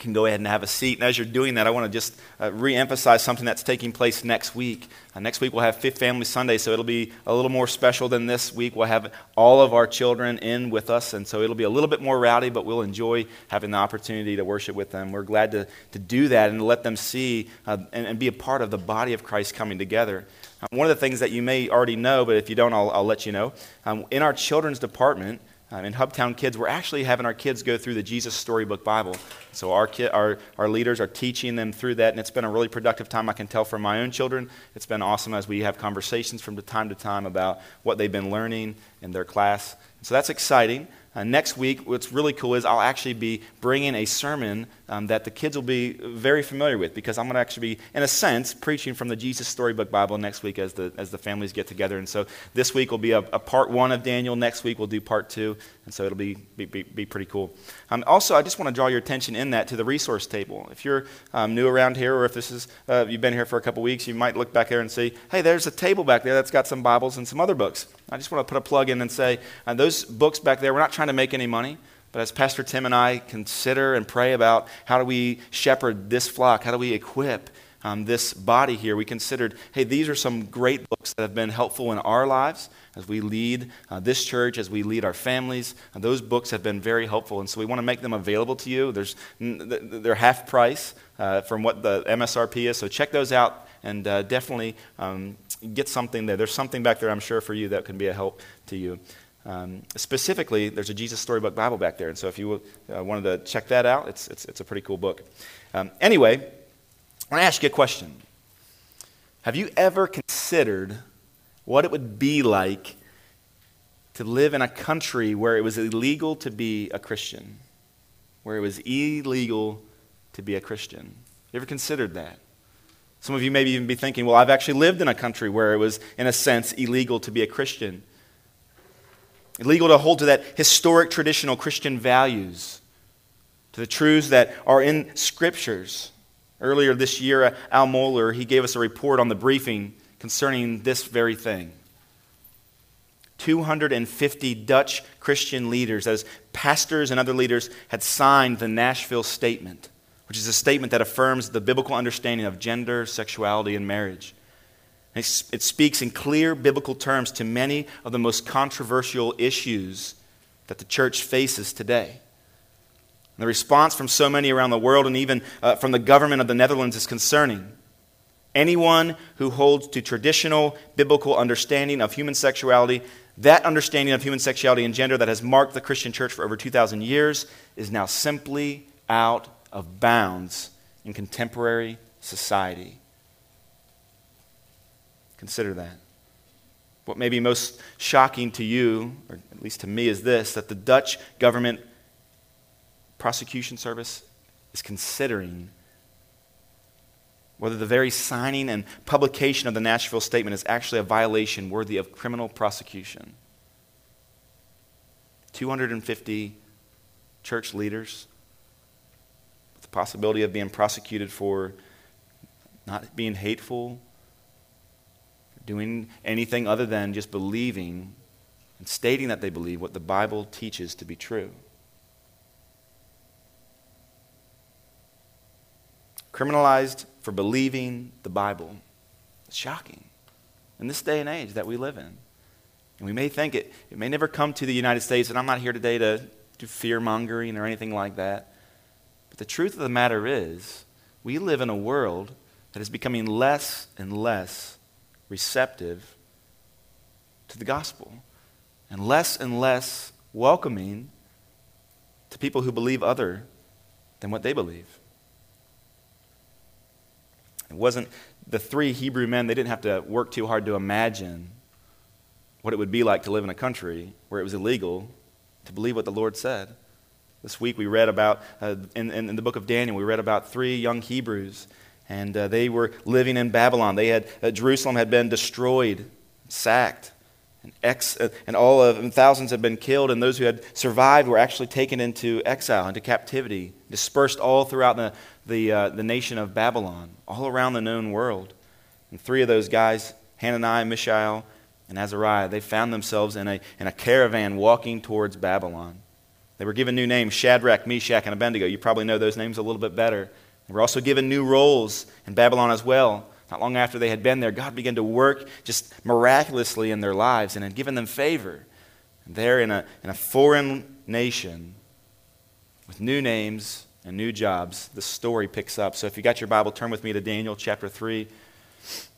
can go ahead and have a seat. And as you're doing that, I want to just re-emphasize something that's taking place next week. Next week we'll have Fifth Family Sunday, so it'll be a little more special than this week. We'll have all of our children in with us, and so it'll be a little bit more rowdy, but we'll enjoy having the opportunity to worship with them. We're glad to do that and to let them see and be a part of the body of Christ coming together. One of the things that you may already know, but if you don't, I'll let you know. In our children's department, in Hubtown Kids, we're actually having our kids go through the Jesus Storybook Bible. So our leaders are teaching them through that, and it's been a really productive time. I can tell from my own children, it's been awesome as we have conversations from time to time about what they've been learning in their class. So that's exciting. Next week, what's really cool is I'll actually be bringing a sermon that the kids will be very familiar with, because I'm going to actually be, in a sense, preaching from the Jesus Storybook Bible next week as the families get together. And so this week will be a part one of Daniel. Next week we'll do part two. And so it'll be pretty cool. Also, I just want to draw your attention in that to the resource table. If you're new around here, or if this is you've been here for a couple weeks, you might look back there and see, hey, there's a table back there that's got some Bibles and some other books. I just want to put a plug in and say, those books back there, we're not trying to make any money, but as Pastor Tim and I consider and pray about how do we shepherd this flock, how do we equip this body here, we considered, hey, these are some great books that have been helpful in our lives as we lead this church, as we lead our families. Those books have been very helpful, and so we want to make them available to you. They're half price from what the MSRP is, so check those out and definitely get something there. There's something back there, I'm sure, for you that can be a help to you. Specifically, there's a Jesus Storybook Bible back there, and so if you wanted to check that out, it's a pretty cool book. Anyway, I want to ask you a question. Have you ever considered what it would be like to live in a country where it was illegal to be a Christian? Where it was illegal to be a Christian? You ever considered that? Some of you may even be thinking, well, I've actually lived in a country where it was, in a sense, illegal to be a Christian. Illegal to hold to that historic, traditional Christian values, to the truths that are in scriptures. Earlier this year, Al Mohler, he gave us a report on the briefing concerning this very thing. 250 Dutch Christian leaders, as pastors and other leaders, had signed the Nashville Statement, which is a statement that affirms the biblical understanding of gender, sexuality, and marriage. It speaks in clear biblical terms to many of the most controversial issues that the church faces today. And the response from so many around the world, and even from the government of the Netherlands, is concerning. Anyone who holds to traditional biblical understanding of human sexuality, that understanding of human sexuality and gender that has marked the Christian church for over 2,000 years, is now simply out of bounds in contemporary society. Consider that. What may be most shocking to you, or at least to me, is this, that the Dutch government prosecution service is considering whether the very signing and publication of the Nashville Statement is actually a violation worthy of criminal prosecution. 250 church leaders with the possibility of being prosecuted for not being hateful, doing anything other than just believing and stating that they believe what the Bible teaches to be true. Criminalized for believing the Bible. It's shocking in this day and age that we live in. And we may think it may never come to the United States, and I'm not here today to do fear-mongering or anything like that. But the truth of the matter is, we live in a world that is becoming less and less receptive to the gospel, and less welcoming to people who believe other than what they believe. It wasn't the three Hebrew men, they didn't have to work too hard to imagine what it would be like to live in a country where it was illegal to believe what the Lord said. This week we read about, in the book of Daniel, we read about three young Hebrews. And they were living in Babylon. They had Jerusalem had been destroyed, sacked, and all of them, thousands had been killed. And those who had survived were actually taken into exile, into captivity, dispersed all throughout the nation of Babylon, all around the known world. And three of those guys, Hananiah, Mishael, and Azariah, they found themselves in a caravan walking towards Babylon. They were given new names, Shadrach, Meshach, and Abednego. You probably know those names a little bit better. They were also given new roles in Babylon as well. Not long after they had been there, God began to work just miraculously in their lives and had given them favor. And they're in a foreign nation with new names and new jobs. The story picks up. So if you got your Bible, turn with me to Daniel chapter 3. At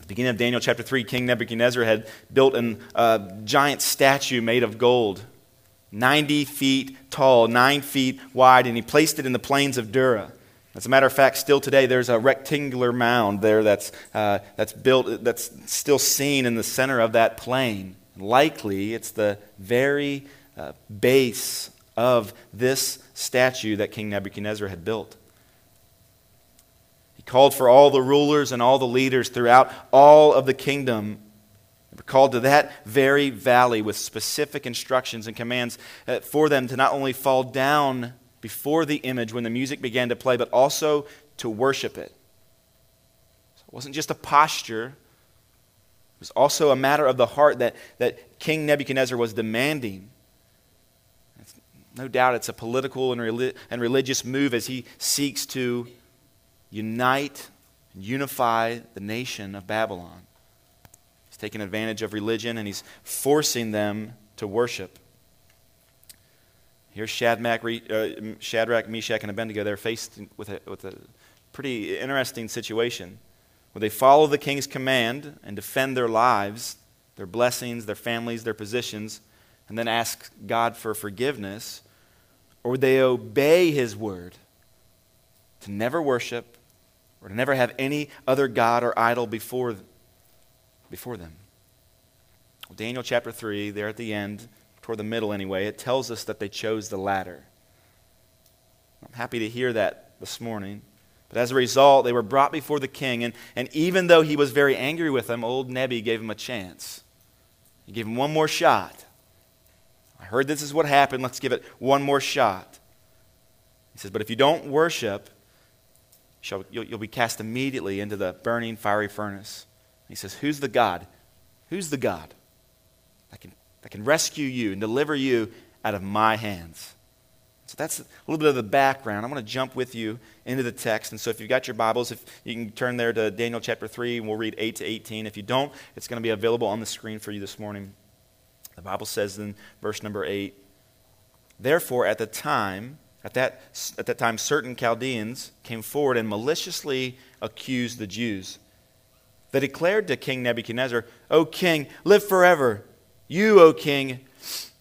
the beginning of Daniel chapter 3, King Nebuchadnezzar had built a giant statue made of gold, 90 feet tall, 9 feet wide, and he placed it in the plains of Dura. As a matter of fact, still today, there's a rectangular mound there that's built, that's still seen in the center of that plain. Likely, it's the very base of this statue that King Nebuchadnezzar had built. He called for all the rulers and all the leaders throughout all of the kingdom. They were called to that very valley with specific instructions and commands for them to not only fall down before the image when the music began to play, but also to worship it. So it wasn't just a posture. It was also a matter of the heart that King Nebuchadnezzar was demanding. It's, no doubt it's a political and religious move as he seeks to unite and unify the nation of Babylon. He's taking advantage of religion and he's forcing them to worship. Here's Shadrach, Meshach, and Abednego. They're faced with a pretty interesting situation where they follow the king's command and defend their lives, their blessings, their families, their positions, and then ask God for forgiveness, or would they obey his word to never worship or to never have any other god or idol before them. Well, Daniel chapter 3, there at the end, toward the middle anyway, it tells us that they chose the latter. I'm happy to hear that this morning. But as a result, they were brought before the king, and even though he was very angry with them, old Nebi gave him a chance. He gave him one more shot. I heard this is what happened, let's give it one more shot. He says, but if you don't worship, you'll be cast immediately into the burning fiery furnace. He says, who's the God? Who's the God that can rescue you and deliver you out of my hands? So that's a little bit of the background. I'm going to jump with you into the text. And so if you've got your Bibles, if you can turn there to Daniel chapter 3, and we'll read 8 to 18. If you don't, it's going to be available on the screen for you this morning. The Bible says in verse number 8, therefore at that time certain Chaldeans came forward and maliciously accused the Jews. They declared to King Nebuchadnezzar, O king, live forever. You, O king,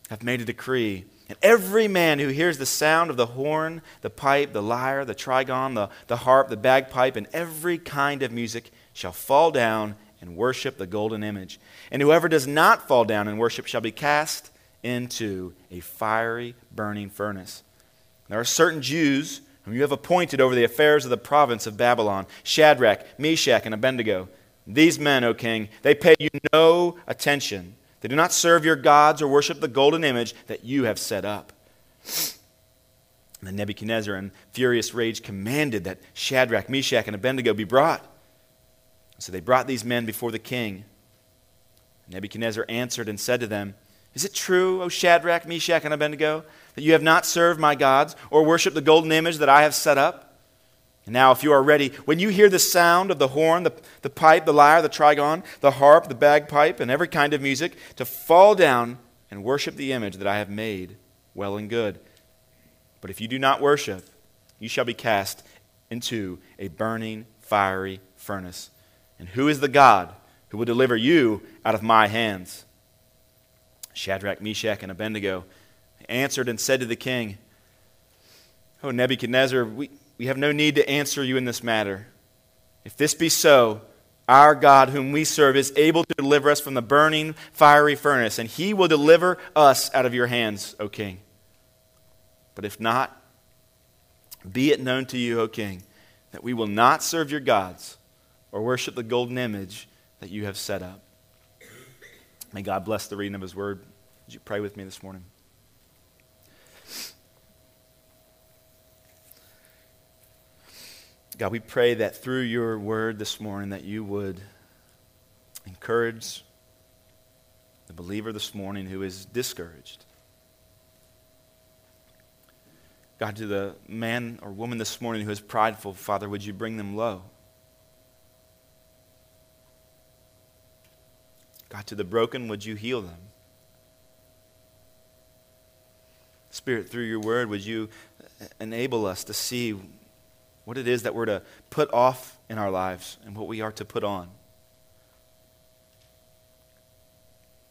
have made a decree. And every man who hears the sound of the horn, the pipe, the lyre, the trigon, the harp, the bagpipe, and every kind of music shall fall down and worship the golden image. And whoever does not fall down and worship shall be cast into a fiery burning furnace. There are certain Jews whom you have appointed over the affairs of the province of Babylon, Shadrach, Meshach, and Abednego. These men, O king, they pay you no attention. They do not serve your gods or worship the golden image that you have set up. And then Nebuchadnezzar, in furious rage, commanded that Shadrach, Meshach, and Abednego be brought. So they brought these men before the king. And Nebuchadnezzar answered and said to them, is it true, O Shadrach, Meshach, and Abednego, that you have not served my gods or worshiped the golden image that I have set up? And now if you are ready, when you hear the sound of the horn, the pipe, the lyre, the trigon, the harp, the bagpipe, and every kind of music, to fall down and worship the image that I have made, well and good. But if you do not worship, you shall be cast into a burning, fiery furnace. And who is the God who will deliver you out of my hands? Shadrach, Meshach, and Abednego answered and said to the king, O Nebuchadnezzar, we have no need to answer you in this matter. If this be so, our God whom we serve is able to deliver us from the burning fiery furnace, and he will deliver us out of your hands, O king. But if not, be it known to you, O king, that we will not serve your gods or worship the golden image that you have set up. May God bless the reading of his word. Would you pray with me this morning? God, we pray that through your word this morning that you would encourage the believer this morning who is discouraged. God, to the man or woman this morning who is prideful, Father, would you bring them low? God, to the broken, would you heal them? Spirit, through your word, would you enable us to see what it is that we're to put off in our lives and what we are to put on.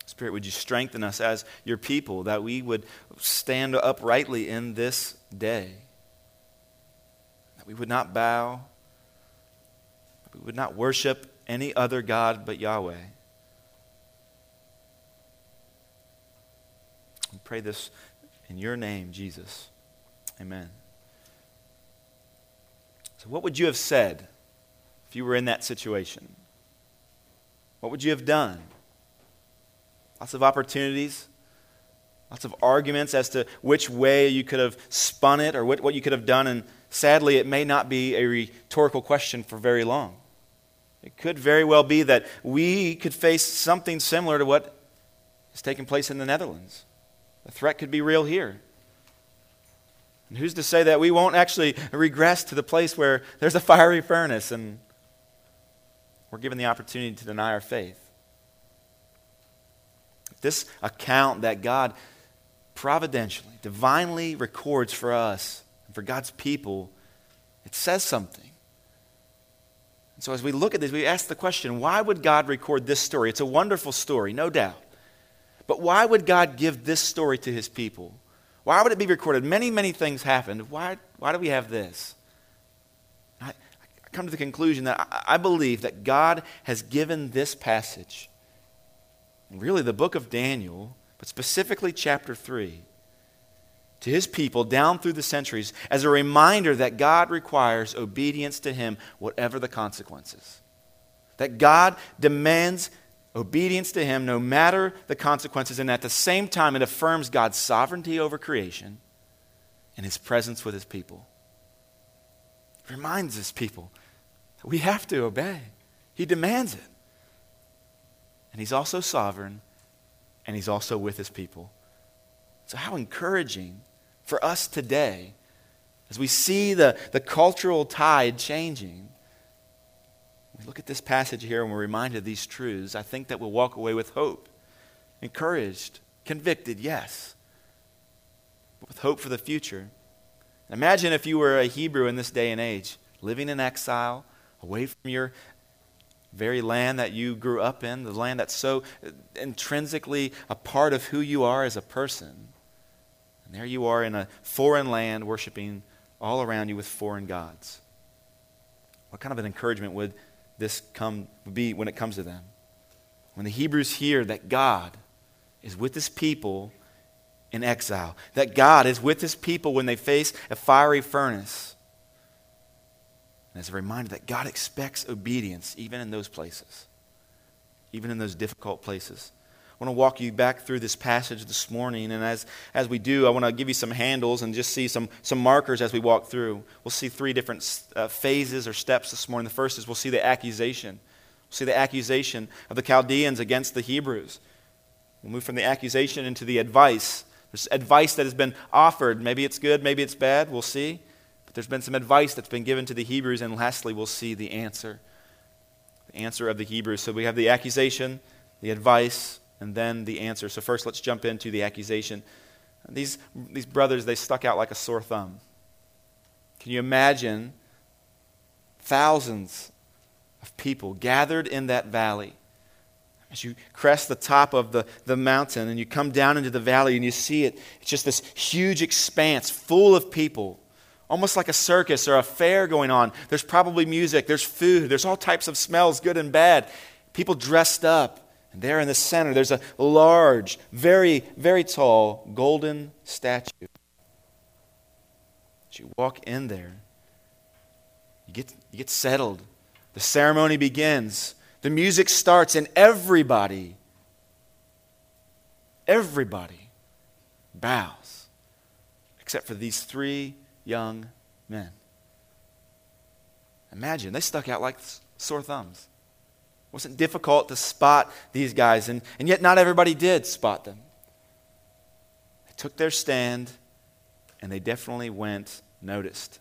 Spirit, would you strengthen us as your people that we would stand uprightly in this day, that we would not bow, that we would not worship any other God but Yahweh. We pray this in your name, Jesus. Amen. So what would you have said if you were in that situation? What would you have done? Lots of opportunities, lots of arguments as to which way you could have spun it or what you could have done, and sadly it may not be a rhetorical question for very long. It could very well be that we could face something similar to what is taking place in the Netherlands. The threat could be real here. And who's to say that we won't actually regress to the place where there's a fiery furnace and we're given the opportunity to deny our faith? This account that God providentially, divinely records for us and for God's people, it says something. And so as we look at this, we ask the question, why would God record this story? It's a wonderful story, no doubt. But why would God give this story to his people? Why would it be recorded? Many, many things happened. Why do we have this? I come to the conclusion that I believe that God has given this passage, and really the book of Daniel, but specifically chapter 3, to his people down through the centuries as a reminder that God requires obedience to him, whatever the consequences. That God demands obedience to him no matter the consequences, and at the same time it affirms God's sovereignty over creation and his presence with his people. It reminds his people that we have to obey. He demands it. And he's also sovereign, and he's also with his people. So how encouraging for us today as we see the cultural tide changing. We look at this passage here and we're reminded of these truths. I think that we'll walk away with hope, encouraged, convicted, yes, but with hope for the future. Imagine if you were a Hebrew in this day and age, living in exile, away from your very land that you grew up in, the land that's so intrinsically a part of who you are as a person. And there you are in a foreign land worshiping all around you with foreign gods. What kind of an encouragement would this be when it comes to them? When the Hebrews hear that God is with his people in exile, that God is with his people when they face a fiery furnace, and as a reminder that God expects obedience even in those places, even in those difficult places. I want to walk you back through this passage this morning, and as we do, I want to give you some handles and just see some markers as we walk through. We'll see three different phases or steps this morning. The first is we'll see the accusation. We'll see the accusation of the Chaldeans against the Hebrews. We'll move from the accusation into the advice. There's advice that has been offered. Maybe it's good, maybe it's bad. We'll see. There's been some advice that's been given to the Hebrews, and lastly, we'll see the answer of the Hebrews. So we have the accusation, the advice, and then the answer. So first, let's jump into the accusation. These brothers, they stuck out like a sore thumb. Can you imagine thousands of people gathered in that valley? As you crest the top of the mountain and you come down into the valley and you see it, it's just this huge expanse full of people. Almost like a circus or a fair going on. There's probably music, there's food, there's all types of smells, good and bad. People dressed up, and there in the center, there's a large, very, very tall golden statue. As you walk in there, you get settled. The ceremony begins. The music starts, and everybody bows, except for these three young men. Imagine, they stuck out like sore thumbs. It wasn't difficult to spot these guys, and yet not everybody did spot them. They took their stand, and they definitely went noticed.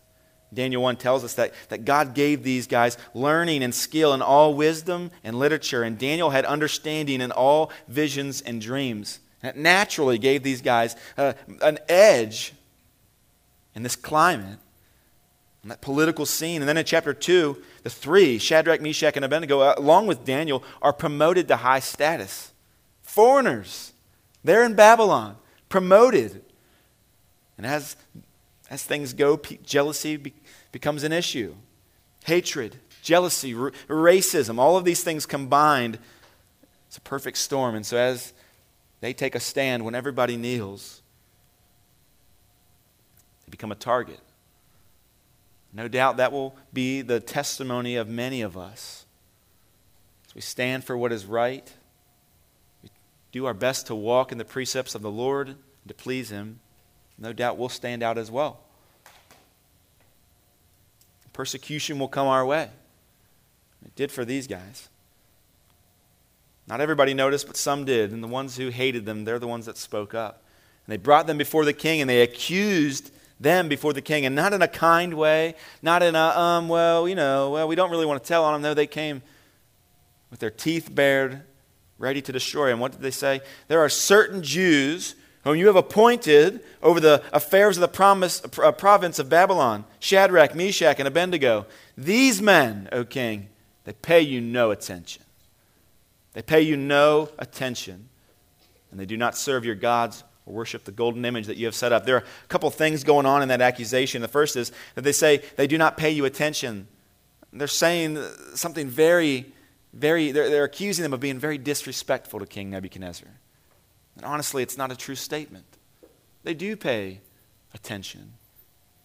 Daniel 1 tells us that God gave these guys learning and skill in all wisdom and literature, and Daniel had understanding in all visions and dreams. That naturally gave these guys an edge in this climate, in that political scene. And then in chapter 2, the three, Shadrach, Meshach, and Abednego, along with Daniel, are promoted to high status. Foreigners. They're in Babylon. Promoted. And as things go, jealousy becomes an issue. Hatred, jealousy, racism, all of these things combined, it's a perfect storm. And so as they take a stand, when everybody kneels, they become a target. No doubt that will be the testimony of many of us. As we stand for what is right, we do our best to walk in the precepts of the Lord and to please Him. No doubt we'll stand out as well. Persecution will come our way. It did for these guys. Not everybody noticed, but some did. And the ones who hated them, they're the ones that spoke up. And they brought them before the king, and they accused them before the king. And not in a kind way, not in a, we don't really want to tell on them. No, they came with their teeth bared, ready to destroy. And what did they say? There are certain Jews whom you have appointed over the affairs of the province of Babylon, Shadrach, Meshach, and Abednego. These men, O king, they pay you no attention. They pay you no attention, and they do not serve your gods or worship the golden image that you have set up. There are a couple things going on in that accusation. The first is that they say they do not pay you attention. They're saying something very, very, they're accusing them of being very disrespectful to King Nebuchadnezzar. And honestly, it's not a true statement. They do pay attention.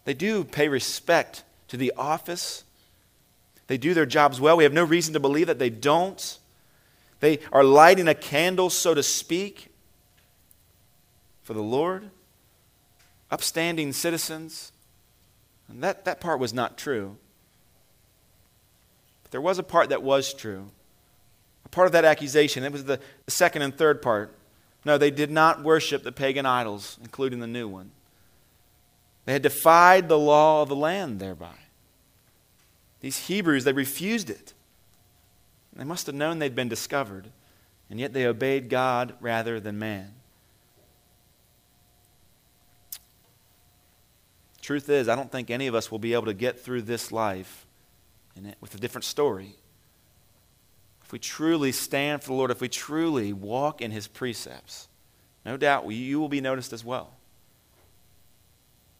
They do pay respect to the office. They do their jobs well. We have no reason to believe that they don't. They are lighting a candle, so to speak, for the Lord. Upstanding citizens. And that part was not true. But there was a part that was true. A part of that accusation. It was the second and third part. No, they did not worship the pagan idols, including the new one. They had defied the law of the land thereby. These Hebrews, they refused it. They must have known they'd been discovered, and yet they obeyed God rather than man. Truth is, I don't think any of us will be able to get through this life with a different story. If we truly stand for the Lord, if we truly walk in His precepts, no doubt you will be noticed as well.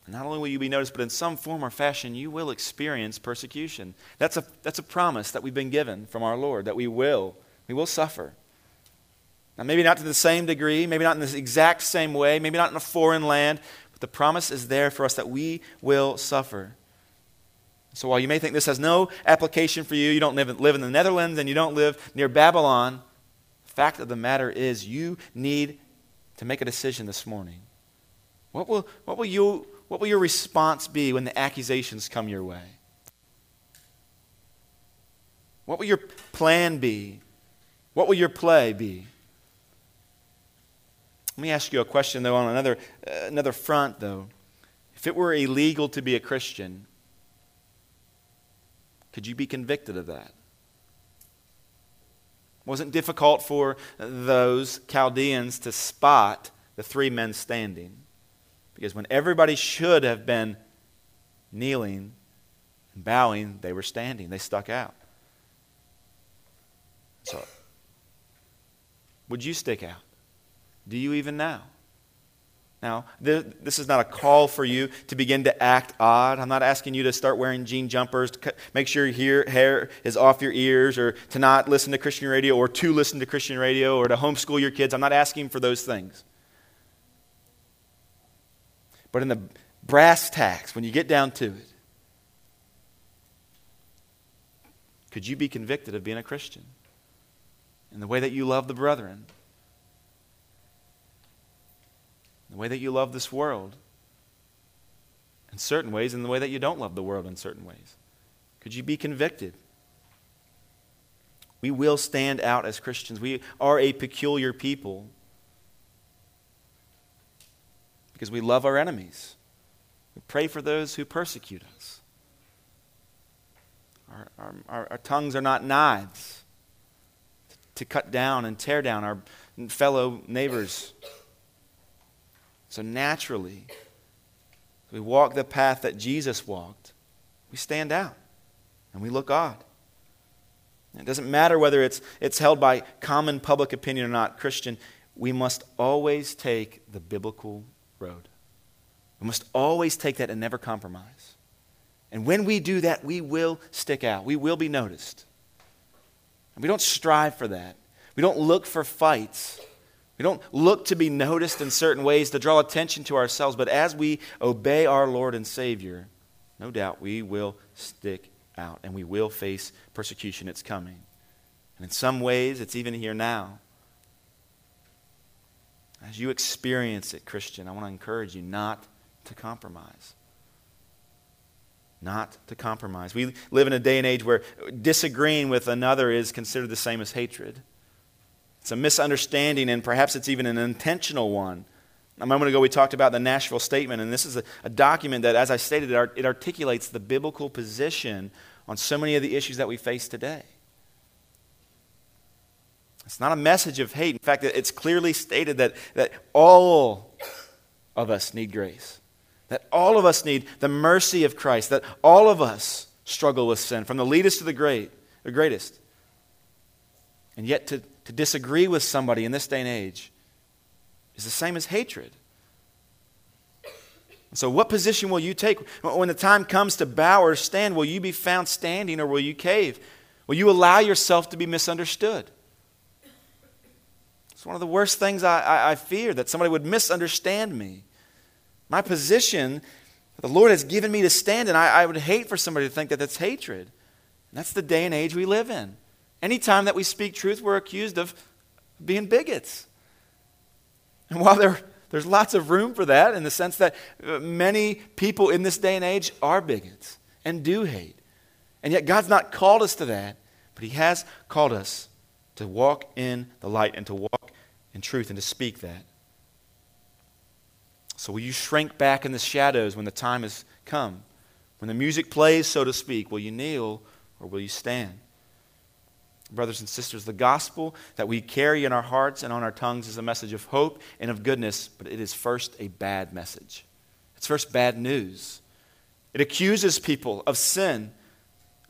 And not only will you be noticed, but in some form or fashion, you will experience persecution. That's a promise that we've been given from our Lord, that we will suffer. Now, maybe not to the same degree, maybe not in the exact same way, maybe not in a foreign land, but the promise is there for us that we will suffer. So while you may think this has no application for you, you don't live in the Netherlands and you don't live near Babylon, the fact of the matter is you need to make a decision this morning. What will your response be when the accusations come your way? What will your plan be? What will your play be? Let me ask you a question, though, on another front, though. If it were illegal to be a Christian, could you be convicted of that? It wasn't difficult for those Chaldeans to spot the three men standing. Because when everybody should have been kneeling and bowing, they were standing. They stuck out. So, would you stick out? Do you even now? Now, this is not a call for you to begin to act odd. I'm not asking you to start wearing jean jumpers, to make sure your hair is off your ears, or to not listen to Christian radio, or to listen to Christian radio, or to homeschool your kids. I'm not asking for those things. But in the brass tacks, when you get down to it, could you be convicted of being a Christian in the way that you love the brethren, in the way that you love this world in certain ways, in the way that you don't love the world in certain ways? Could you be convicted? We will stand out as Christians. We are a peculiar people. Because we love our enemies. We pray for those who persecute us. Our tongues are not knives to cut down and tear down our fellow neighbors. So naturally, we walk the path that Jesus walked. We stand out and we look odd. It doesn't matter whether it's held by common public opinion or not, Christian, we must always take the biblical road. We must always take that and never compromise. And when we do that, we will stick out. We will be noticed. And we don't strive for that. We don't look for fights. We don't look to be noticed in certain ways to draw attention to ourselves. But as we obey our Lord and Savior, no doubt we will stick out and we will face persecution. It's coming. And in some ways, it's even here now. As you experience it, Christian, I want to encourage you not to compromise. Not to compromise. We live in a day and age where disagreeing with another is considered the same as hatred. It's a misunderstanding, and perhaps it's even an intentional one. A moment ago, we talked about the Nashville Statement, and this is a document that, as I stated, it articulates the biblical position on so many of the issues that we face today. It's not a message of hate. In fact, it's clearly stated that all of us need grace, that all of us need the mercy of Christ, that all of us struggle with sin, from the least to the greatest. And yet to disagree with somebody in this day and age is the same as hatred. So what position will you take? When the time comes to bow or stand, will you be found standing or will you cave? Will you allow yourself to be misunderstood? It's one of the worst things I fear, that somebody would misunderstand me. My position the Lord has given me to stand in, I would hate for somebody to think that that's hatred. And that's the day and age we live in. Anytime that we speak truth, we're accused of being bigots. And while there's lots of room for that, in the sense that many people in this day and age are bigots and do hate. And yet God's not called us to that, but He has called us to walk in the light and to walk in truth and to speak that. So will you shrink back in the shadows when the time has come? When the music plays, so to speak, will you kneel or will you stand? Brothers and sisters, the gospel that we carry in our hearts and on our tongues is a message of hope and of goodness, but it is first a bad message. It's first bad news. It accuses people of sin,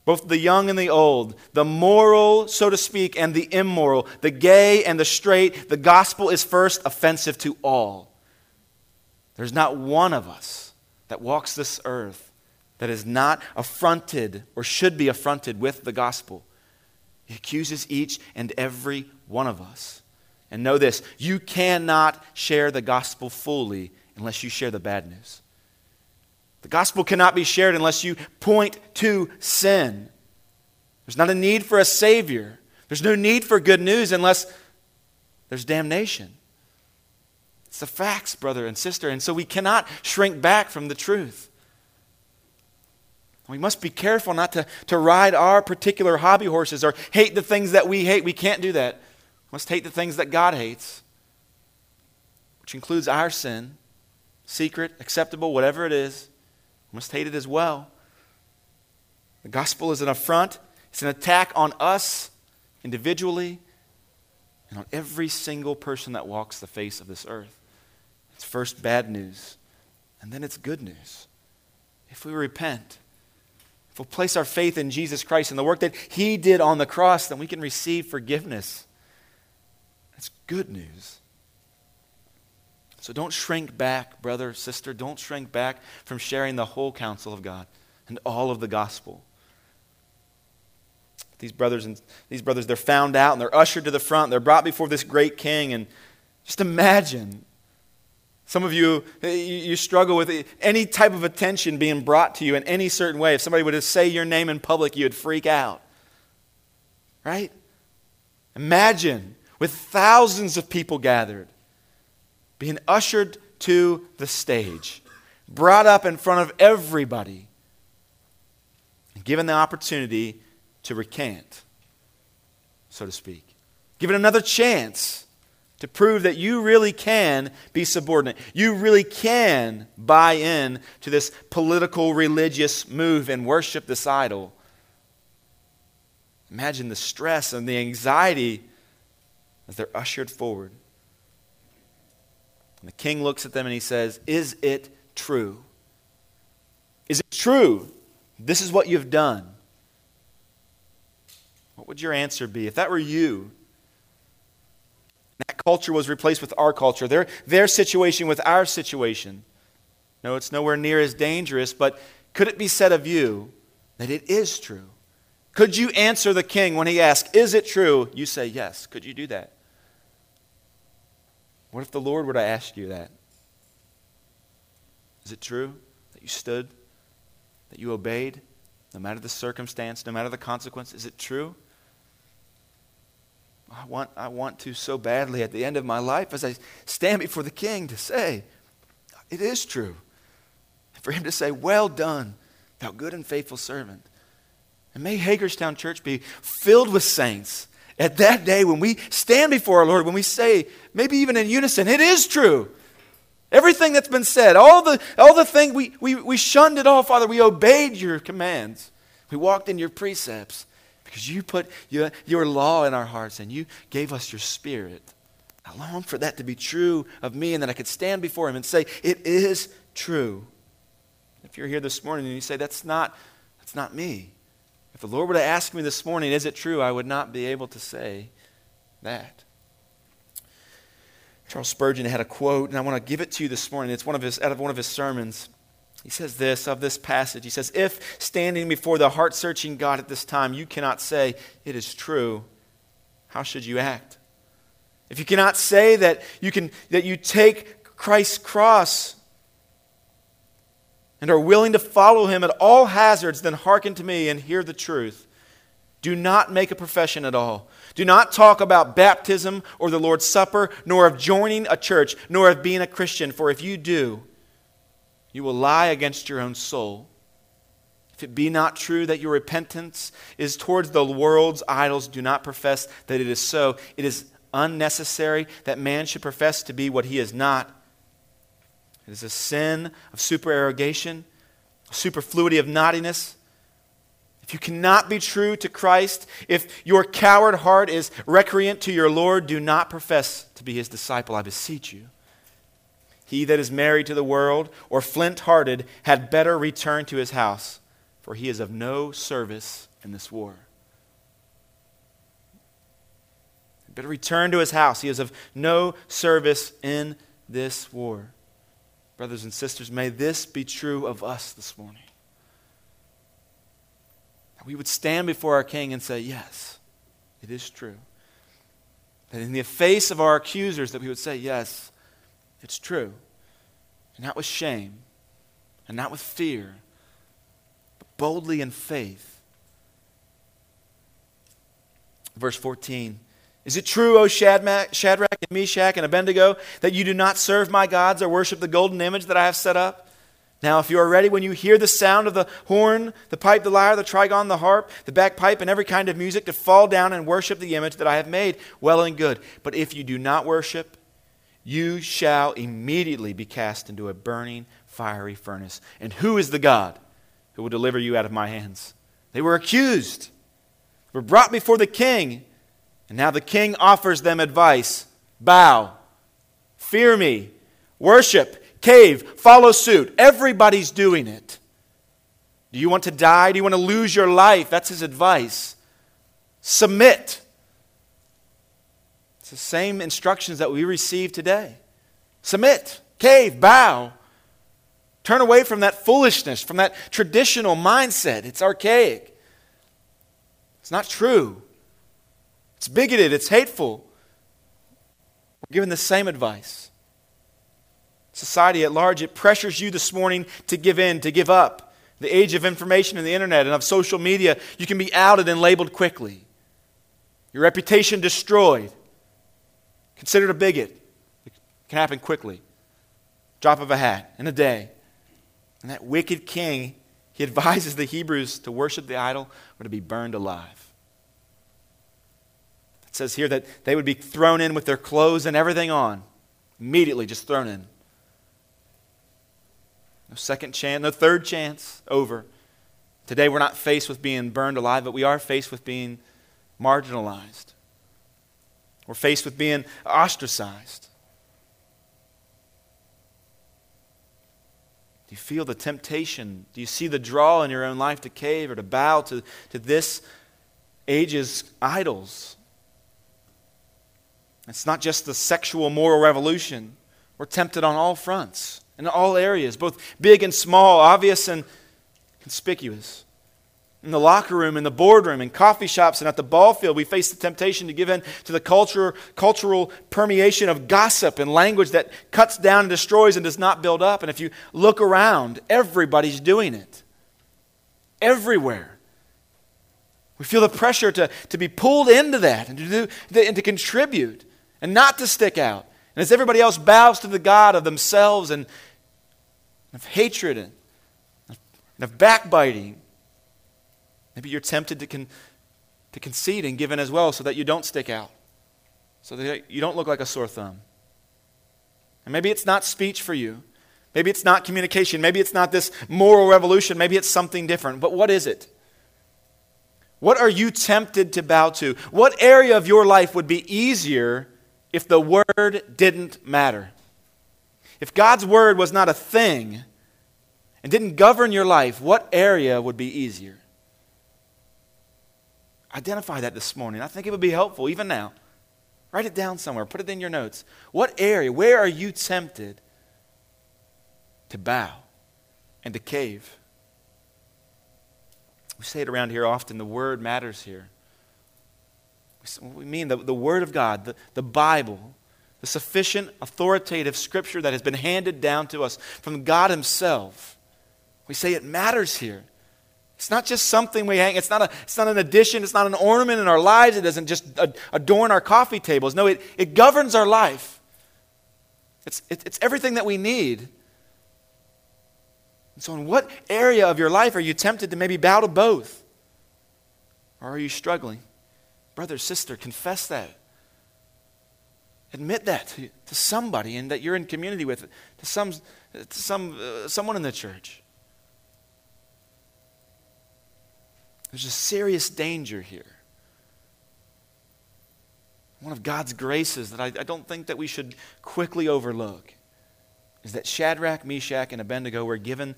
both the young and the old, the moral, so to speak, and the immoral, the gay and the straight. The gospel is first offensive to all. There's not one of us that walks this earth that is not affronted or should be affronted with the gospel. He accuses each and every one of us. And know this, you cannot share the gospel fully unless you share the bad news. The gospel cannot be shared unless you point to sin. There's not a need for a Savior. There's no need for good news unless there's damnation. It's the facts, brother and sister, and so we cannot shrink back from the truth. We must be careful not to ride our particular hobby horses or hate the things that we hate. We can't do that. We must hate the things that God hates, which includes our sin, secret, acceptable, whatever it is. We must hate it as well. The gospel is an affront. It's an attack on us individually and on every single person that walks the face of this earth. It's first bad news, and then it's good news. If we repent, if we'll place our faith in Jesus Christ and the work that He did on the cross, then we can receive forgiveness. That's good news. So don't shrink back, brother, sister. Don't shrink back from sharing the whole counsel of God and all of the gospel. These brothers, they're found out and they're ushered to the front. They're brought before this great king. And just imagine, some of you struggle with any type of attention being brought to you in any certain way. If somebody were to say your name in public, you'd freak out, right? Imagine with thousands of people gathered, being ushered to the stage, brought up in front of everybody, and given the opportunity to recant, so to speak, given another chance to prove that you really can be subordinate. You really can buy in to this political, religious move and worship this idol. Imagine the stress and the anxiety as they're ushered forward. And the king looks at them and he says, "Is it true? Is it true? This is what you've done." What would your answer be if that were you? That culture was replaced with our culture. Their situation with our situation. No, it's nowhere near as dangerous, but could it be said of you that it is true? Could you answer the king when he asks, "Is it true?" You say, "Yes." Could you do that? What if the Lord were to ask you that? Is it true that you stood, that you obeyed, no matter the circumstance, no matter the consequence? Is it true? I want to so badly at the end of my life as I stand before the king to say, "It is true." And for him to say, "Well done, thou good and faithful servant." And may Hagerstown Church be filled with saints at that day when we stand before our Lord, when we say, maybe even in unison, "It is true. Everything that's been said, all the things we shunned it all, Father, we obeyed your commands. We walked in your precepts. Because you put your law in our hearts and you gave us your spirit. I long for that to be true of me and that I could stand before him and say, it is true." If you're here this morning and you say, that's not me. If the Lord were to ask me this morning, "Is it true?" I would not be able to say that. Charles Spurgeon had a quote, and I want to give it to you this morning. It's out of one of his sermons. He says this, of this passage, he says, "If standing before the heart-searching God at this time, you cannot say, 'It is true,' how should you act?" If you cannot say that you take Christ's cross and are willing to follow him at all hazards, then hearken to me and hear the truth. Do not make a profession at all. Do not talk about baptism or the Lord's Supper, nor of joining a church, nor of being a Christian, for if you do, you will lie against your own soul. If it be not true that your repentance is towards the world's idols, do not profess that it is so. It is unnecessary that man should profess to be what he is not. It is a sin of supererogation, a superfluity of naughtiness. If you cannot be true to Christ, if your coward heart is recreant to your Lord, do not profess to be his disciple, I beseech you. He that is married to the world or flint-hearted had better return to his house, for he is of no service in this war. Had better return to his house. He is of no service in this war. Brothers and sisters, may this be true of us this morning. That we would stand before our King and say, "Yes, it is true." That in the face of our accusers, that we would say, "Yes, it's true," and not with shame, and not with fear, but boldly in faith. Verse 14, "Is it true, O Shadrach and Meshach and Abednego, that you do not serve my gods or worship the golden image that I have set up? Now, if you are ready, when you hear the sound of the horn, the pipe, the lyre, the trigon, the harp, the bagpipe, and every kind of music, to fall down and worship the image that I have made, well and good. But if you do not worship, you shall immediately be cast into a burning, fiery furnace. And who is the God who will deliver you out of my hands?" They were accused, were brought before the king, and now the king offers them advice. Bow, fear me, worship, cave, follow suit. Everybody's doing it. Do you want to die? Do you want to lose your life? That's his advice. Submit. It's the same instructions that we receive today. Submit, cave, bow. Turn away from that foolishness, from that traditional mindset. It's archaic. It's not true. It's bigoted. It's hateful. We're given the same advice. Society at large, it pressures you this morning to give in, to give up. The age of information and the internet and of social media, you can be outed and labeled quickly. Your reputation destroyed. Considered a bigot. It can happen quickly. Drop of a hat in a day. And that wicked king, he advises the Hebrews to worship the idol or to be burned alive. It says here that they would be thrown in with their clothes and everything on. Immediately just thrown in. No second chance, no third chance, over. Today we're not faced with being burned alive, but we are faced with being marginalized. We're faced with being ostracized. Do you feel the temptation? Do you see the draw in your own life to cave or to bow to this age's idols? It's not just the sexual moral revolution. We're tempted on all fronts, in all areas, both big and small, obvious and conspicuous. In the locker room, in the boardroom, in coffee shops, and at the ball field, we face the temptation to give in to the cultural permeation of gossip and language that cuts down and destroys and does not build up. And if you look around, everybody's doing it. Everywhere. We feel the pressure to be pulled into that and to contribute and not to stick out. And as everybody else bows to the god of themselves and of hatred and of backbiting, maybe you're tempted to concede and give in as well so that you don't stick out, so that you don't look like a sore thumb. And maybe it's not speech for you. Maybe it's not communication. Maybe it's not this moral revolution. Maybe it's something different. But what is it? What are you tempted to bow to? What area of your life would be easier if the word didn't matter? If God's word was not a thing and didn't govern your life, what area would be easier? Identify that this morning. I think it would be helpful even now. Write it down somewhere. Put it in your notes. What area, where are you tempted to bow and to cave? We say it around here often, the word matters here. We mean the word of God, the Bible, the sufficient authoritative scripture that has been handed down to us from God himself. We say it matters here. It's not just something we hang. It's not an addition. It's not an ornament in our lives. It doesn't just adorn our coffee tables. No, it governs our life. It's everything that we need. And so in what area of your life are you tempted to maybe bow to both? Or are you struggling? Brother, sister, confess that. Admit that to somebody and that you're in community with, to someone in the church. There's a serious danger here. One of God's graces that I don't think that we should quickly overlook is that Shadrach, Meshach, and Abednego were given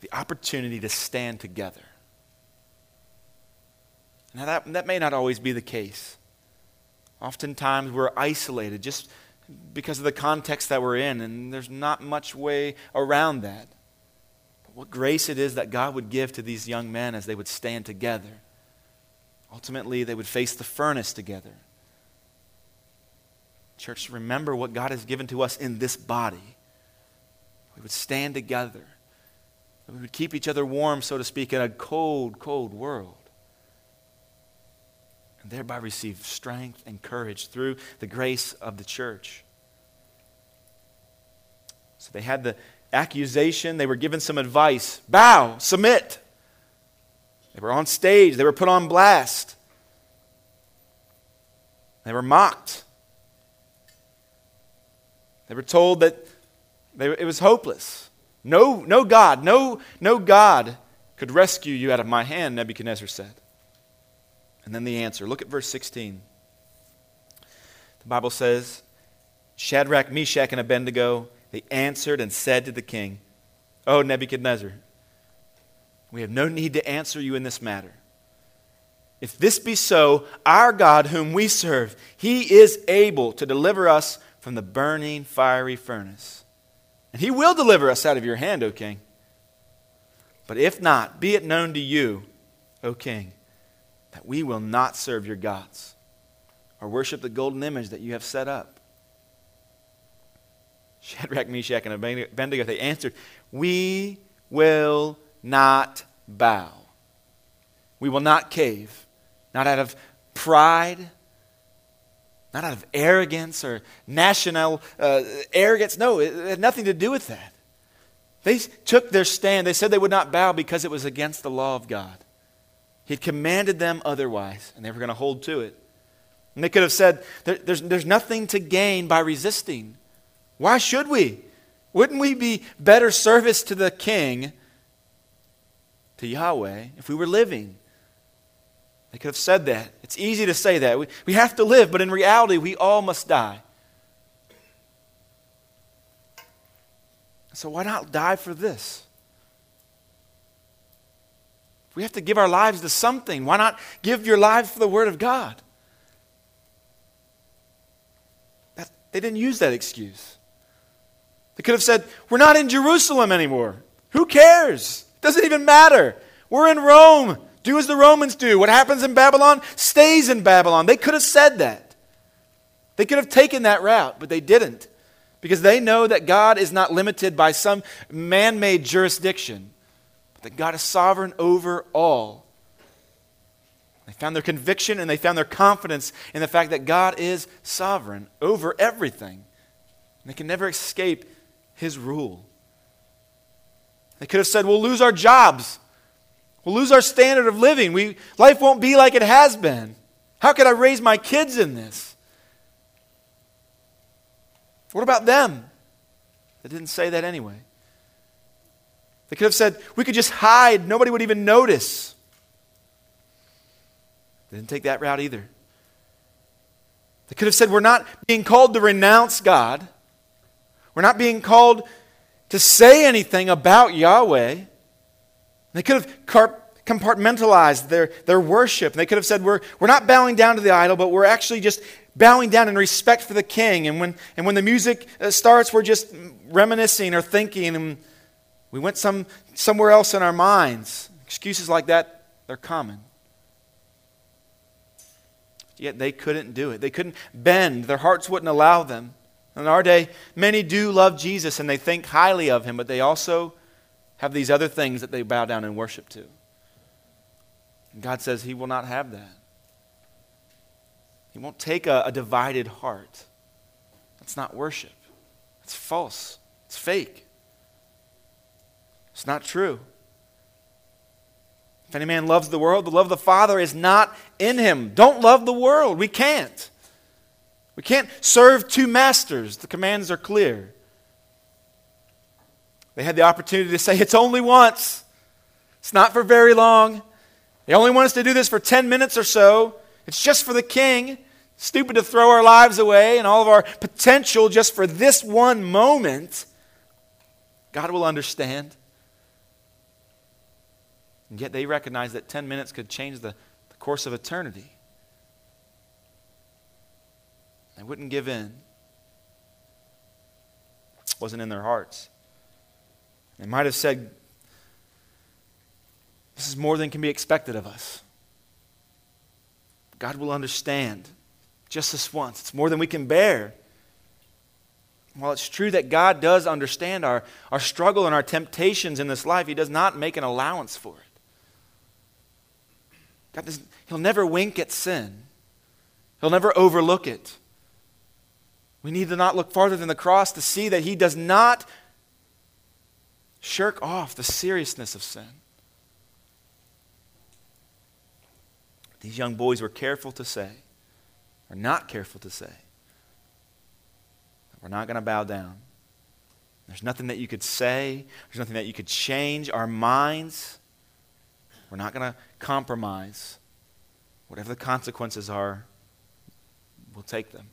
the opportunity to stand together. Now that may not always be the case. Oftentimes we're isolated just because of the context that we're in, and there's not much way around that. What grace it is that God would give to these young men as they would stand together. Ultimately, they would face the furnace together. Church, remember what God has given to us in this body. We would stand together. We would keep each other warm, so to speak, in a cold, cold world. And thereby receive strength and courage through the grace of the church. So they had the accusation, they were given some advice. Bow, submit. They were on stage, they were put on blast. They were mocked. They were told that it was hopeless. No God could rescue you out of my hand, Nebuchadnezzar said. And then the answer. Look at verse 16. The Bible says, Shadrach, Meshach, and Abednego, they answered and said to the king, "O Nebuchadnezzar, we have no need to answer you in this matter. If this be so, our God whom we serve, he is able to deliver us from the burning fiery furnace. And he will deliver us out of your hand, O king. But if not, be it known to you, O king, that we will not serve your gods or worship the golden image that you have set up." Shadrach, Meshach, and Abednego, they answered, "We will not bow." We will not cave. Not out of pride. Not out of arrogance or national arrogance. No, it had nothing to do with that. They took their stand. They said they would not bow because it was against the law of God. He commanded them otherwise, and they were going to hold to it. And they could have said, there's nothing to gain by resisting. Why should we? Wouldn't we be better service to the king, to Yahweh, if we were living? They could have said that. It's easy to say that. We have to live, but in reality, we all must die. So why not die for this? If we have to give our lives to something, why not give your life for the Word of God? They didn't use that excuse. They could have said, we're not in Jerusalem anymore. Who cares? It doesn't even matter. We're in Rome. Do as the Romans do. What happens in Babylon stays in Babylon. They could have said that. They could have taken that route, but they didn't. Because they know that God is not limited by some man-made jurisdiction. But that God is sovereign over all. They found their conviction and they found their confidence in the fact that God is sovereign over everything. And they can never escape his rule. They could have said, we'll lose our jobs. We'll lose our standard of living. Life won't be like it has been. How could I raise my kids in this? What about them? They didn't say that anyway. They could have said, we could just hide. Nobody would even notice. They didn't take that route either. They could have said, we're not being called to renounce God. We're not being called to say anything about Yahweh. They could have compartmentalized their worship. They could have said, we're not bowing down to the idol, but we're actually just bowing down in respect for the king. And when the music starts, we're just reminiscing or thinking. And we went somewhere else in our minds. Excuses like that, they're common. Yet they couldn't do it. They couldn't bend. Their hearts wouldn't allow them. In our day, many do love Jesus and they think highly of him, but they also have these other things that they bow down and worship to. And God says he will not have that. He won't take a divided heart. That's not worship. It's false. It's fake. It's not true. If any man loves the world, the love of the Father is not in him. Don't love the world. We can't. We can't serve two masters. The commands are clear. They had the opportunity to say, it's only once. It's not for very long. They only want us to do this for 10 minutes or so. It's just for the king. Stupid to throw our lives away and all of our potential just for this one moment. God will understand. And yet they recognized that 10 minutes could change the course of eternity. They wouldn't give in. It wasn't in their hearts. They might have said, this is more than can be expected of us. God will understand just this once. It's more than we can bear. While it's true that God does understand our struggle and our temptations in this life, he does not make an allowance for it. He'll never wink at sin. He'll never overlook it. We need to not look farther than the cross to see that he does not shirk off the seriousness of sin. These young boys were careful to say, or not careful to say, that we're not going to bow down. There's nothing that you could say. There's nothing that you could change our minds. We're not going to compromise. Whatever the consequences are, we'll take them.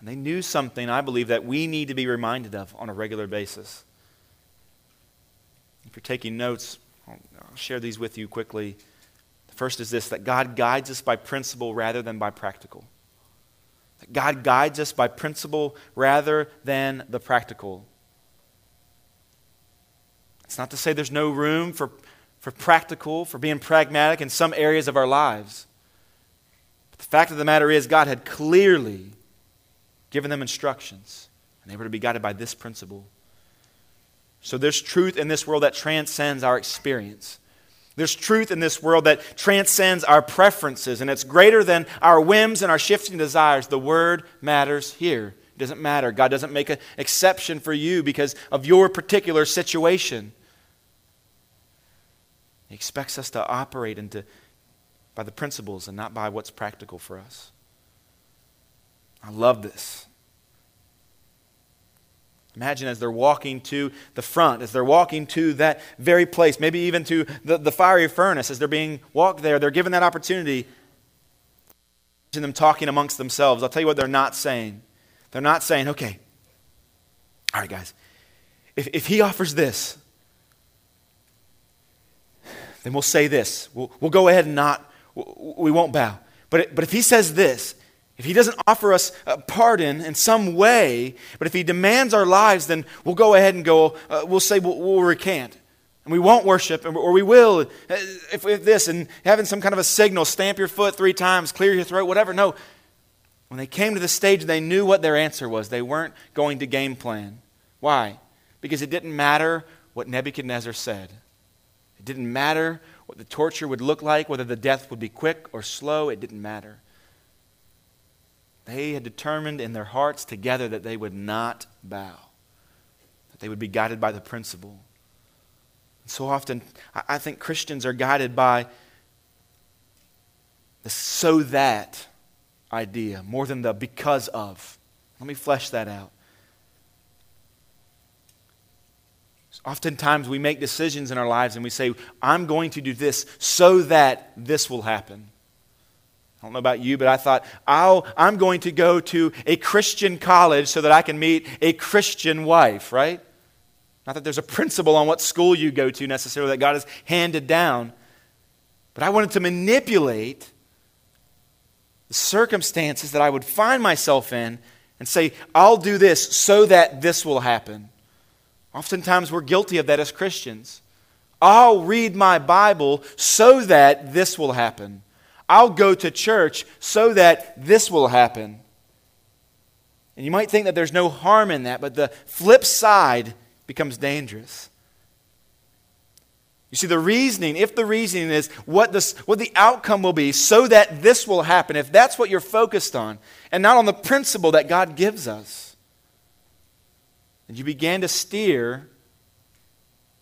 And they knew something, I believe, that we need to be reminded of on a regular basis. If you're taking notes, I'll share these with you quickly. The first is this, that God guides us by principle rather than by practical. That God guides us by principle rather than the practical. It's not to say there's no room for practical, for being pragmatic in some areas of our lives. But the fact of the matter is God had clearly given them instructions, and they were to be guided by this principle. So there's truth in this world that transcends our experience. There's truth in this world that transcends our preferences, and it's greater than our whims and our shifting desires. The word matters here. It doesn't matter. God doesn't make an exception for you because of your particular situation. He expects us to operate and to by the principles and not by what's practical for us. I love this. Imagine as they're walking to the front, as they're walking to that very place, maybe even to the fiery furnace, as they're being walked there, they're given that opportunity. Imagine them talking amongst themselves. I'll tell you what they're not saying. They're not saying, okay, all right, guys, if he offers this, then we'll say this. We'll go ahead and not, we won't bow. But if he says this, if he doesn't offer us a pardon in some way, but if he demands our lives, then we'll go ahead and go, we'll say we'll recant. And we won't worship, or we will, if this, and having some kind of a signal, stamp your foot 3 times, clear your throat, whatever. No, when they came to the stage, they knew what their answer was. They weren't going to game plan. Why? Because it didn't matter what Nebuchadnezzar said. It didn't matter what the torture would look like, whether the death would be quick or slow. It didn't matter. They had determined in their hearts together that they would not bow, that they would be guided by the principle. And so often, I think Christians are guided by the so that idea more than the because of. Let me flesh that out. Oftentimes, we make decisions in our lives and we say, I'm going to do this so that this will happen. I don't know about you, but I thought, I'm going to go to a Christian college so that I can meet a Christian wife, right? Not that there's a principle on what school you go to necessarily that God has handed down, but I wanted to manipulate the circumstances that I would find myself in and say, I'll do this so that this will happen. Oftentimes we're guilty of that as Christians. I'll read my Bible so that this will happen. I'll go to church so that this will happen. And you might think that there's no harm in that, but the flip side becomes dangerous. You see, the reasoning, if the reasoning is what the outcome will be so that this will happen, if that's what you're focused on, and not on the principle that God gives us, and you began to steer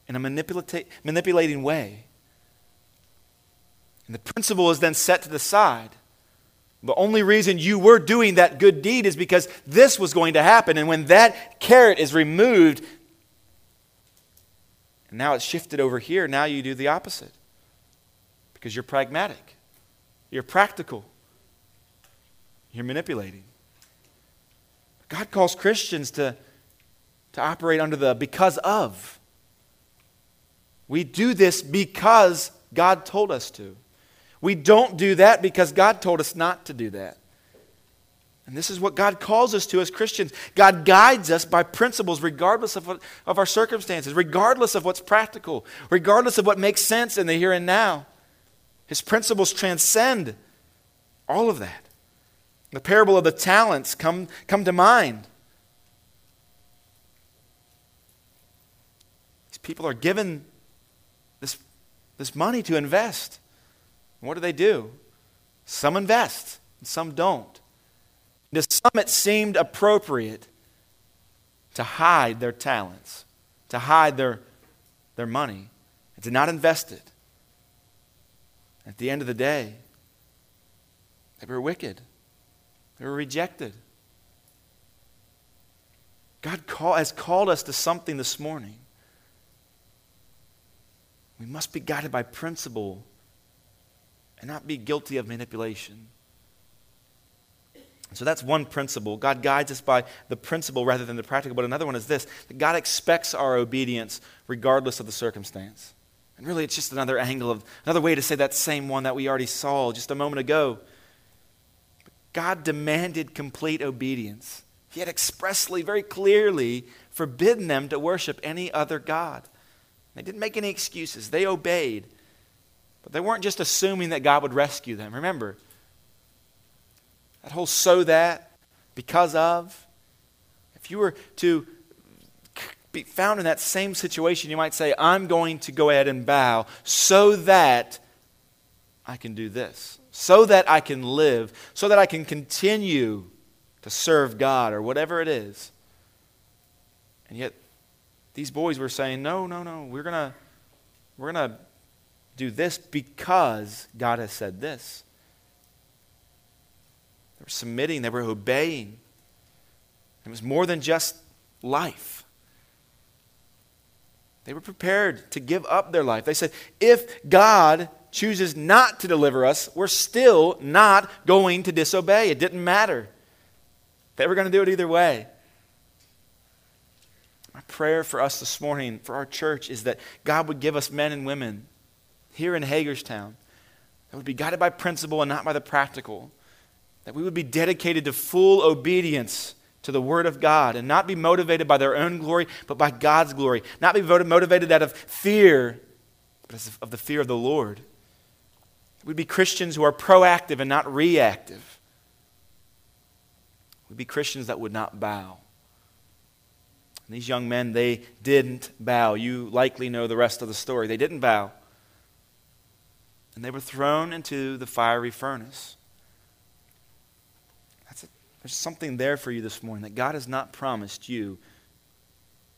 in a manipulating way. And the principle is then set to the side. The only reason you were doing that good deed is because this was going to happen. And when that carrot is removed, and now it's shifted over here, now you do the opposite. Because you're pragmatic. You're practical. You're manipulating. God calls Christians to operate under the because of. We do this because God told us to. We don't do that because God told us not to do that. And this is what God calls us to as Christians. God guides us by principles regardless of our circumstances, regardless of what's practical, regardless of what makes sense in the here and now. His principles transcend all of that. The parable of the talents come to mind. These people are given this money to invest. And what do? Some invest and some don't. And to some it seemed appropriate to hide their talents, to hide their money, and to not invest it. At the end of the day, they were wicked. They were rejected. God has called us to something this morning. We must be guided by principle and not be guilty of manipulation. So that's one principle. God guides us by the principle rather than the practical. But another one is this, that God expects our obedience regardless of the circumstance. And really it's just another angle of, another way to say that same one that we already saw just a moment ago. God demanded complete obedience. He had expressly, very clearly forbidden them to worship any other god. They didn't make any excuses. They obeyed. But they weren't just assuming that God would rescue them. Remember, that whole so that, because of. If you were to be found in that same situation, you might say, I'm going to go ahead and bow so that I can do this, so that I can live, so that I can continue to serve God or whatever it is. And yet, these boys were saying, no, we're gonna do this because God has said this. They were submitting. They were obeying. It was more than just life. They were prepared to give up their life. They said, if God chooses not to deliver us, we're still not going to disobey. It didn't matter. They were going to do it either way. My prayer for us this morning, for our church, is that God would give us men and women here in Hagerstown that would be guided by principle and not by the practical, that we would be dedicated to full obedience to the Word of God and not be motivated by their own glory, but by God's glory. Not be motivated out of fear, but of the fear of the Lord. We'd be Christians who are proactive and not reactive. We'd be Christians that would not bow. And these young men, they didn't bow. You likely know the rest of the story. They didn't bow. And they were thrown into the fiery furnace. There's something there for you this morning, that God has not promised you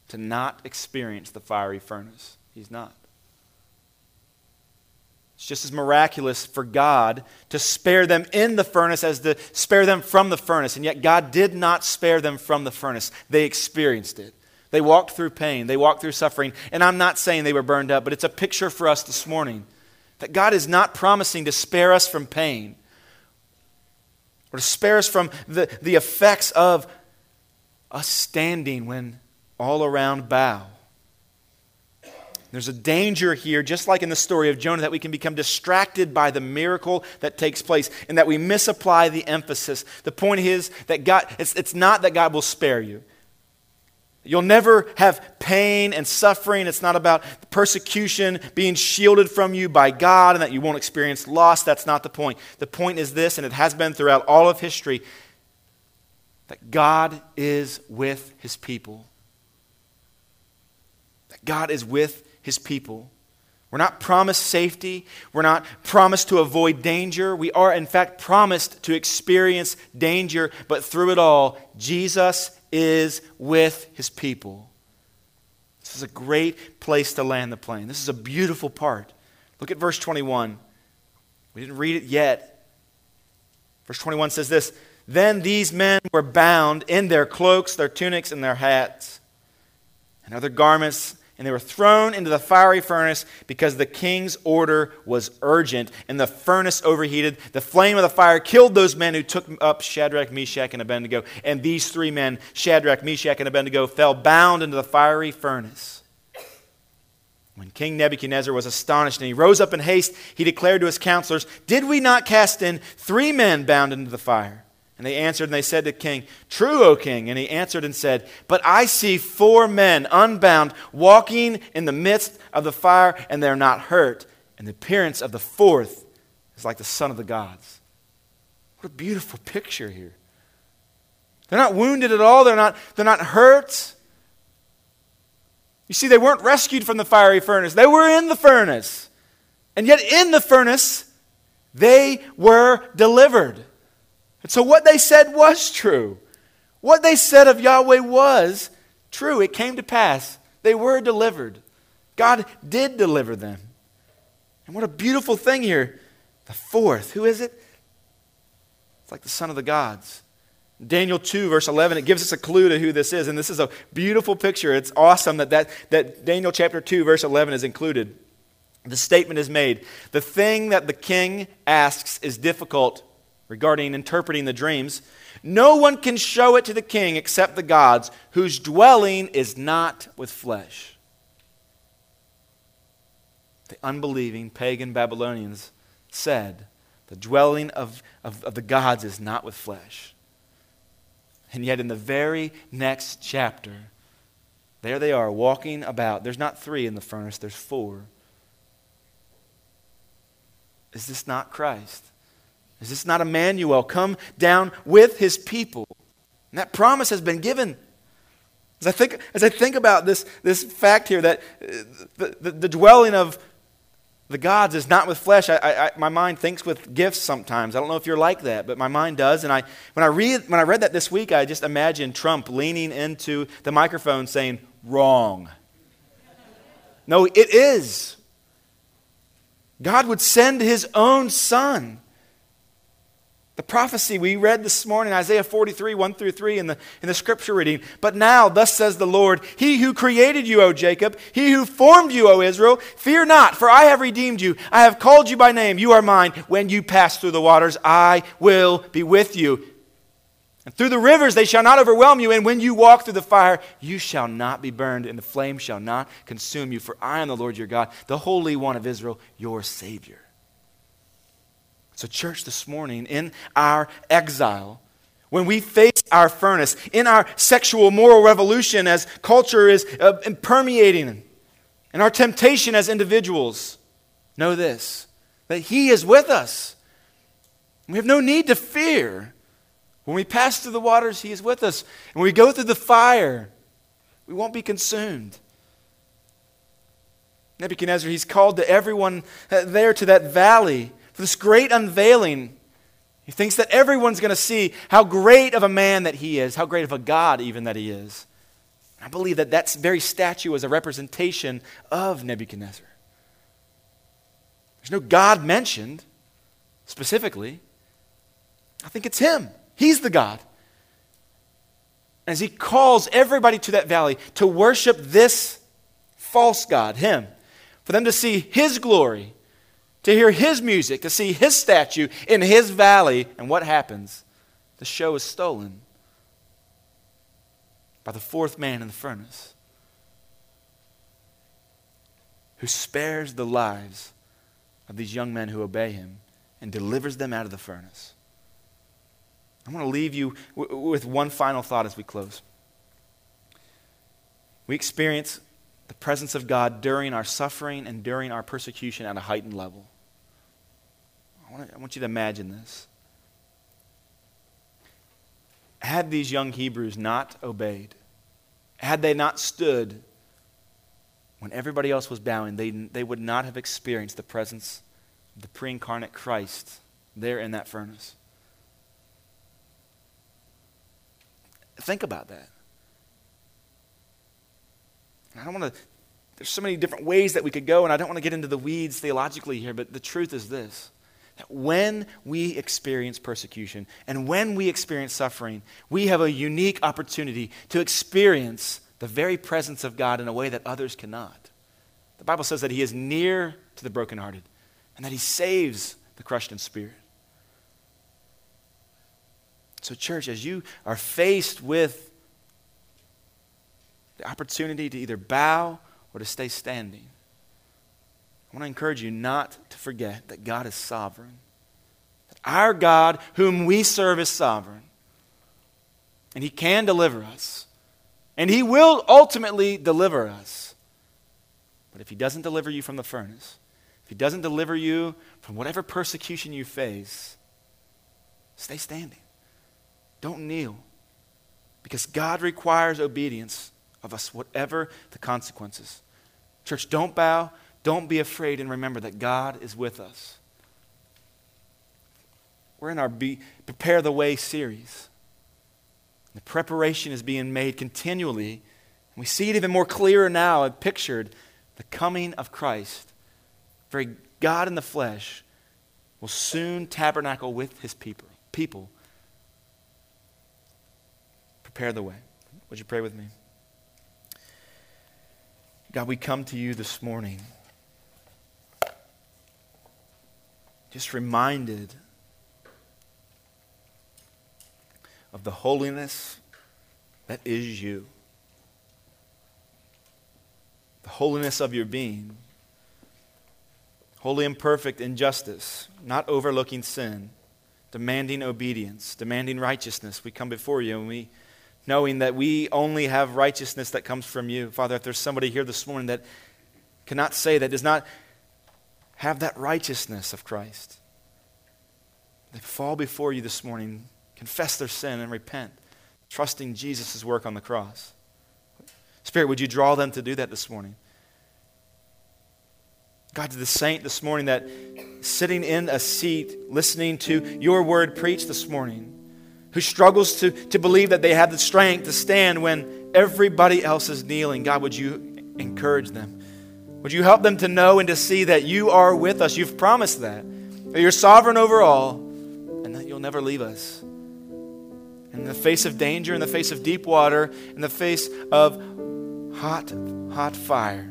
to not experience the fiery furnace. He's not. It's just as miraculous for God to spare them in the furnace as to spare them from the furnace. And yet God did not spare them from the furnace. They experienced it. They walked through pain. They walked through suffering. And I'm not saying they were burned up, but it's a picture for us this morning that God is not promising to spare us from pain, or to spare us from the effects of us standing when all around bow. There's a danger here, just like in the story of Jonah, that we can become distracted by the miracle that takes place and that we misapply the emphasis. The point is that it's not that God will spare you. You'll never have pain and suffering. It's not about persecution being shielded from you by God and that you won't experience loss. That's not the point. The point is this, and it has been throughout all of history, that God is with his people. That God is with his people. We're not promised safety. We're not promised to avoid danger. We are, in fact, promised to experience danger. But through it all, Jesus is with his people. This is a great place to land the plane. This is a beautiful part. Look at verse 21. We didn't read it yet. Verse 21 says this: Then these men were bound in their cloaks, their tunics, and their hats, and other garments, and they were thrown into the fiery furnace because the king's order was urgent, and the furnace overheated. The flame of the fire killed those men who took up Shadrach, Meshach, and Abednego. And these three men, Shadrach, Meshach, and Abednego, fell bound into the fiery furnace. When King Nebuchadnezzar was astonished and he rose up in haste, he declared to his counselors, "Did we not cast in three men bound into the fire?" And they answered and they said to the king, "True, O king." And he answered and said, "But I see four men unbound walking in the midst of the fire, and they are not hurt. And the appearance of the fourth is like the son of the gods." What a beautiful picture here. They're not wounded at all. They're not hurt. You see, they weren't rescued from the fiery furnace. They were in the furnace. And yet in the furnace, they were delivered. And so what they said was true. What they said of Yahweh was true. It came to pass. They were delivered. God did deliver them. And what a beautiful thing here. The fourth, who is it? It's like the son of the gods. Daniel 2, verse 11, it gives us a clue to who this is. And this is a beautiful picture. It's awesome that Daniel chapter 2, verse 11 is included. The statement is made: "The thing that the king asks is difficult regarding interpreting the dreams. No one can show it to the king except the gods, whose dwelling is not with flesh." The unbelieving pagan Babylonians said, the dwelling of the gods is not with flesh. And yet in the very next chapter, there they are walking about. There's not three in the furnace, there's four. Is this not Christ? Is this not Emmanuel come down with his people? And that promise has been given. As I think about this fact here, that the dwelling of the gods is not with flesh, my mind thinks with gifts sometimes. I don't know if you're like that, but my mind does. And when I read that this week, I just imagined Trump leaning into the microphone saying, "Wrong." No, it is. God would send his own son. The prophecy we read this morning, Isaiah 43, 1 through 3 in the scripture reading. But now, thus says the Lord, he who created you, O Jacob, he who formed you, O Israel, fear not, for I have redeemed you. I have called you by name. You are mine. When you pass through the waters, I will be with you. And through the rivers, they shall not overwhelm you. And when you walk through the fire, you shall not be burned, and the flame shall not consume you. For I am the Lord your God, the Holy One of Israel, your Savior. So church, this morning, in our exile, when we face our furnace, in our sexual moral revolution as culture is permeating, and our temptation as individuals, know this, that he is with us. We have no need to fear. When we pass through the waters, he is with us. And when we go through the fire, we won't be consumed. Nebuchadnezzar, he's called to everyone there to that valley for this great unveiling. He thinks that everyone's going to see how great of a man that he is, how great of a God even that he is. I believe that that very statue is a representation of Nebuchadnezzar. There's no God mentioned specifically. I think it's him. He's the God. As he calls everybody to that valley to worship this false God, him, for them to see his glory, to hear his music, to see his statue in his valley. And what happens? The show is stolen by the fourth man in the furnace, who spares the lives of these young men who obey him and delivers them out of the furnace. I want to leave you with one final thought as we close. We experience the presence of God during our suffering and during our persecution at a heightened level. I want you to imagine this. Had these young Hebrews not obeyed, had they not stood when everybody else was bowing, they would not have experienced the presence of the pre-incarnate Christ there in that furnace. Think about that. And there's so many different ways that we could go, and I don't want to get into the weeds theologically here, but the truth is this, that when we experience persecution and when we experience suffering, we have a unique opportunity to experience the very presence of God in a way that others cannot. The Bible says that he is near to the brokenhearted and that he saves the crushed in spirit. So church, as you are faced with the opportunity to either bow or to stay standing, I want to encourage you not to forget that God is sovereign. That our God, whom we serve, is sovereign. And he can deliver us. And he will ultimately deliver us. But if he doesn't deliver you from the furnace, if he doesn't deliver you from whatever persecution you face, stay standing. Don't kneel, because God requires obedience of us, whatever the consequences. Church, don't bow, don't be afraid, and remember that God is with us. We're in our Prepare the Way series. The preparation is being made continually. And we see it even more clearer now, pictured the coming of Christ. Very God in the flesh will soon tabernacle with his people. Prepare the way. Would you pray with me? God, we come to you this morning just reminded of the holiness that is you, the holiness of your being, holy and perfect in justice, not overlooking sin, demanding obedience, demanding righteousness. We come before you and we knowing that we only have righteousness that comes from you. Father, if there's somebody here this morning that cannot say, that does not have that righteousness of Christ, they fall before you this morning, confess their sin and repent, trusting Jesus' work on the cross. Spirit, would you draw them to do that this morning? God, to the saint this morning that sitting in a seat, listening to your word preached this morning, who struggles to believe that they have the strength to stand when everybody else is kneeling. God, would you encourage them? Would you help them to know and to see that you are with us? You've promised that. That you're sovereign over all and that you'll never leave us. In the face of danger, in the face of deep water, in the face of hot, hot fire,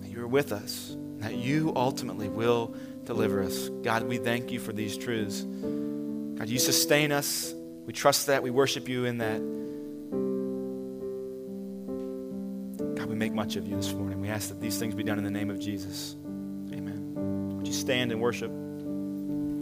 that you're with us, and that you ultimately will deliver us. God, we thank you for these truths. God, you sustain us. We trust that. We worship you in that. God, we make much of you this morning. We ask that these things be done in the name of Jesus. Amen. Would you stand and worship?